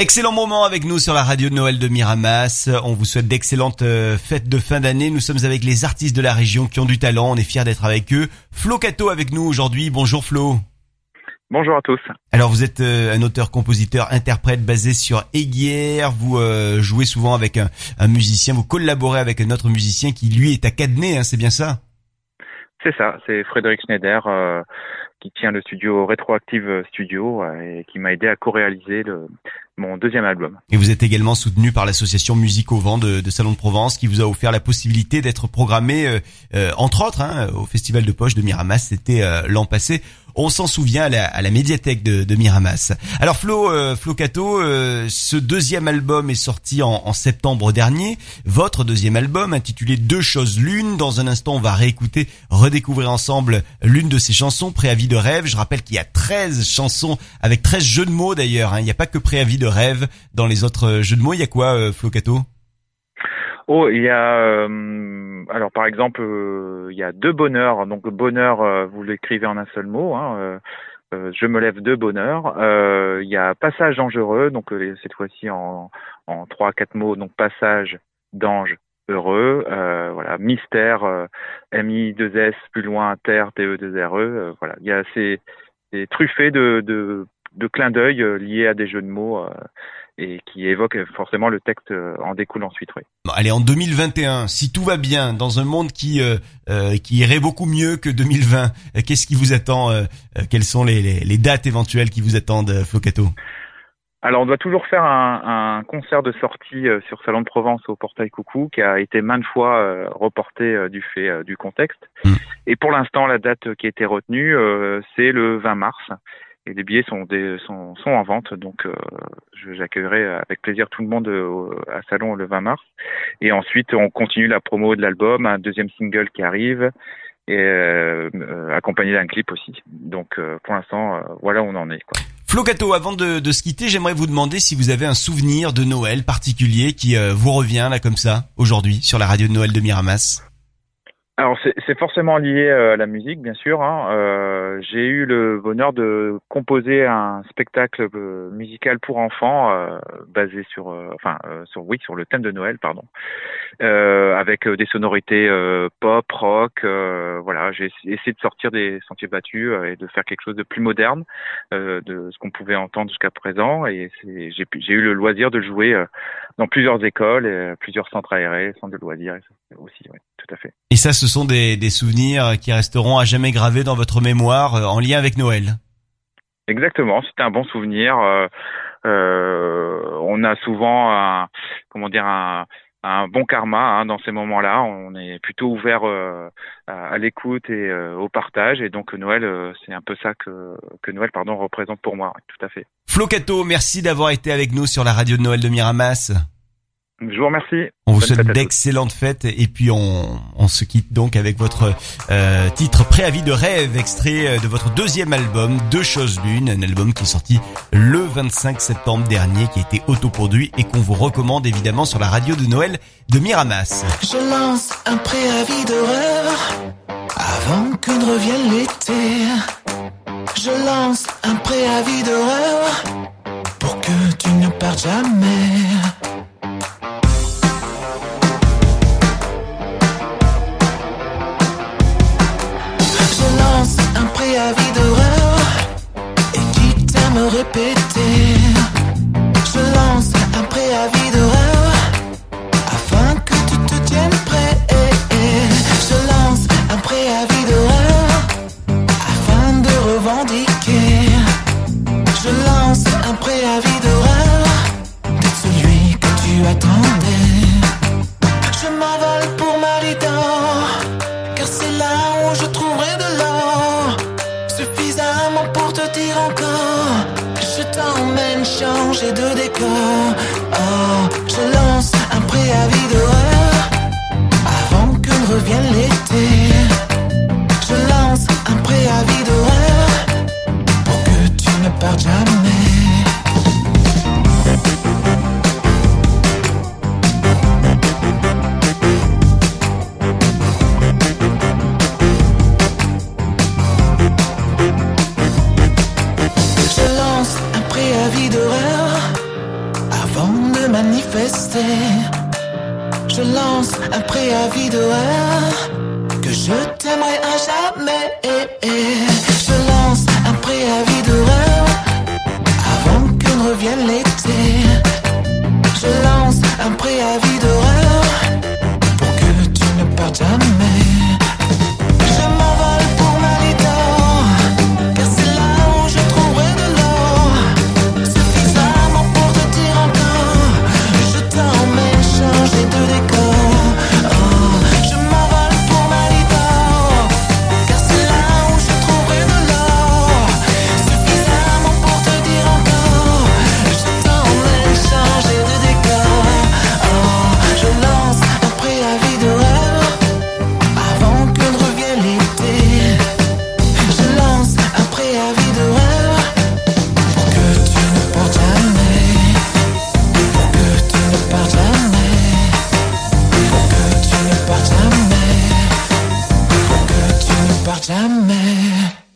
Excellent moment avec nous sur la radio de Noël de Miramas. On vous souhaite d'excellentes fêtes de fin d'année. Nous sommes avec les artistes de la région qui ont du talent. On est fiers d'être avec eux. Flo Cato avec nous aujourd'hui. Bonjour Flo. Bonjour à tous. Alors vous êtes un auteur, compositeur, interprète basé sur Aiguière. Vous jouez souvent avec un musicien. Vous collaborez avec un autre musicien qui lui est à Cadenet, hein, c'est bien ça? C'est ça, c'est Frédéric Schneider qui tient le studio Retroactive Studio et qui m'a aidé à co-réaliser mon deuxième album. Et vous êtes également soutenu par l'association Musique au Vent de Salon de Provence qui vous a offert la possibilité d'être programmé, entre autres, hein, au Festival de Poche de Miramas. C'était l'an passé. On s'en souvient à la médiathèque de Miramas. Alors Flo Cato, ce deuxième album est sorti en septembre dernier. Votre deuxième album intitulé Deux choses l'une. Dans un instant, on va redécouvrir ensemble l'une de ces chansons, Préavis de rêve. Je rappelle qu'il y a 13 chansons avec 13 jeux de mots d'ailleurs, hein. Il n'y a pas que Préavis de rêve dans les autres jeux de mots. Il y a quoi, Flo Cato? Oh, il y a alors par exemple il y a deux bonheurs, donc bonheur vous l'écrivez en un seul mot, hein, je me lève de bonheur. Il y a passage d'ange heureux, donc cette fois-ci en 3-4 mots, donc passage d'ange heureux, voilà, mystère, M-I-2-S plus loin terre T-E-2-R-E, voilà, il y a ces truffés de clins d'œil liés à des jeux de mots et qui évoquent forcément le texte en découle ensuite. Oui. Allez, en 2021, si tout va bien, dans un monde qui irait beaucoup mieux que 2020, qu'est-ce qui vous attend? Quelles sont les dates éventuelles qui vous attendent, Flo Cato? Alors, on doit toujours faire un concert de sortie sur Salon de Provence au Portail Coucou, qui a été maintes fois reporté du fait du contexte. Mmh. Et pour l'instant, la date qui a été retenue, c'est le 20 mars. Et les billets sont en vente, donc j'accueillerai avec plaisir tout le monde à Salon le 20 mars. Et ensuite, on continue la promo de l'album, un deuxième single qui arrive, et accompagné d'un clip aussi. Donc pour l'instant, voilà où on en est, quoi. Flo Cato, avant de se quitter, j'aimerais vous demander si vous avez un souvenir de Noël particulier qui vous revient là comme ça, aujourd'hui, sur la radio de Noël de Miramas. Alors c'est forcément lié à la musique, bien sûr, hein. J'ai eu le bonheur de composer un spectacle musical pour enfants basé sur le thème de Noël, pardon, avec des sonorités pop, rock. Voilà, j'ai essayé de sortir des sentiers battus et de faire quelque chose de plus moderne de ce qu'on pouvait entendre jusqu'à présent. Et j'ai eu le loisir de jouer dans plusieurs écoles, plusieurs centres aérés, centres de loisirs aussi, oui, tout à fait. Et ça, ce sont des souvenirs qui resteront à jamais gravés dans votre mémoire en lien avec Noël. Exactement, c'était un bon souvenir. On a souvent un bon karma, hein, dans ces moments-là. On est plutôt ouvert à l'écoute et au partage. Et donc Noël, c'est un peu ça que Noël représente pour moi, oui, tout à fait. Flo Cato, merci d'avoir été avec nous sur la radio de Noël de Miramas. Je vous remercie. On vous souhaite d'excellentes fêtes et puis on se quitte donc avec votre titre Préavis de rêve, extrait de votre deuxième album Deux choses l'une, un album qui est sorti le 25 septembre dernier, qui a été autoproduit et qu'on vous recommande évidemment sur la radio de Noël de Miramas. Je lance un préavis de rêve avant que ne revienne l'été. Je lance un préavis de rêve pour que tu ne partes jamais. Préavis de rêve, et quitte à me répéter, je lance un préavis de rêve, afin que tu te tiennes prêt. Je lance un préavis de rêve, afin de revendiquer. Je lance un préavis de rêve, d'être celui que tu attendais. Je m'avale pour Marie-Dor, car c'est là où je trouverai de l'or, suffisamment pour te dire encore, je t'emmène changer de décor. Oh, je lance un préavis de rêve avant que ne revienne l'été. Je lance un préavis de rêve pour que tu ne partes jamais. rester. Je lance un préavis de rêve, que je t'aimerai à jamais. Je lance un préavis de rêve, avant que ne revienne l'été. Je lance un préavis de rêve, pour que tu ne partes jamais. Jamais.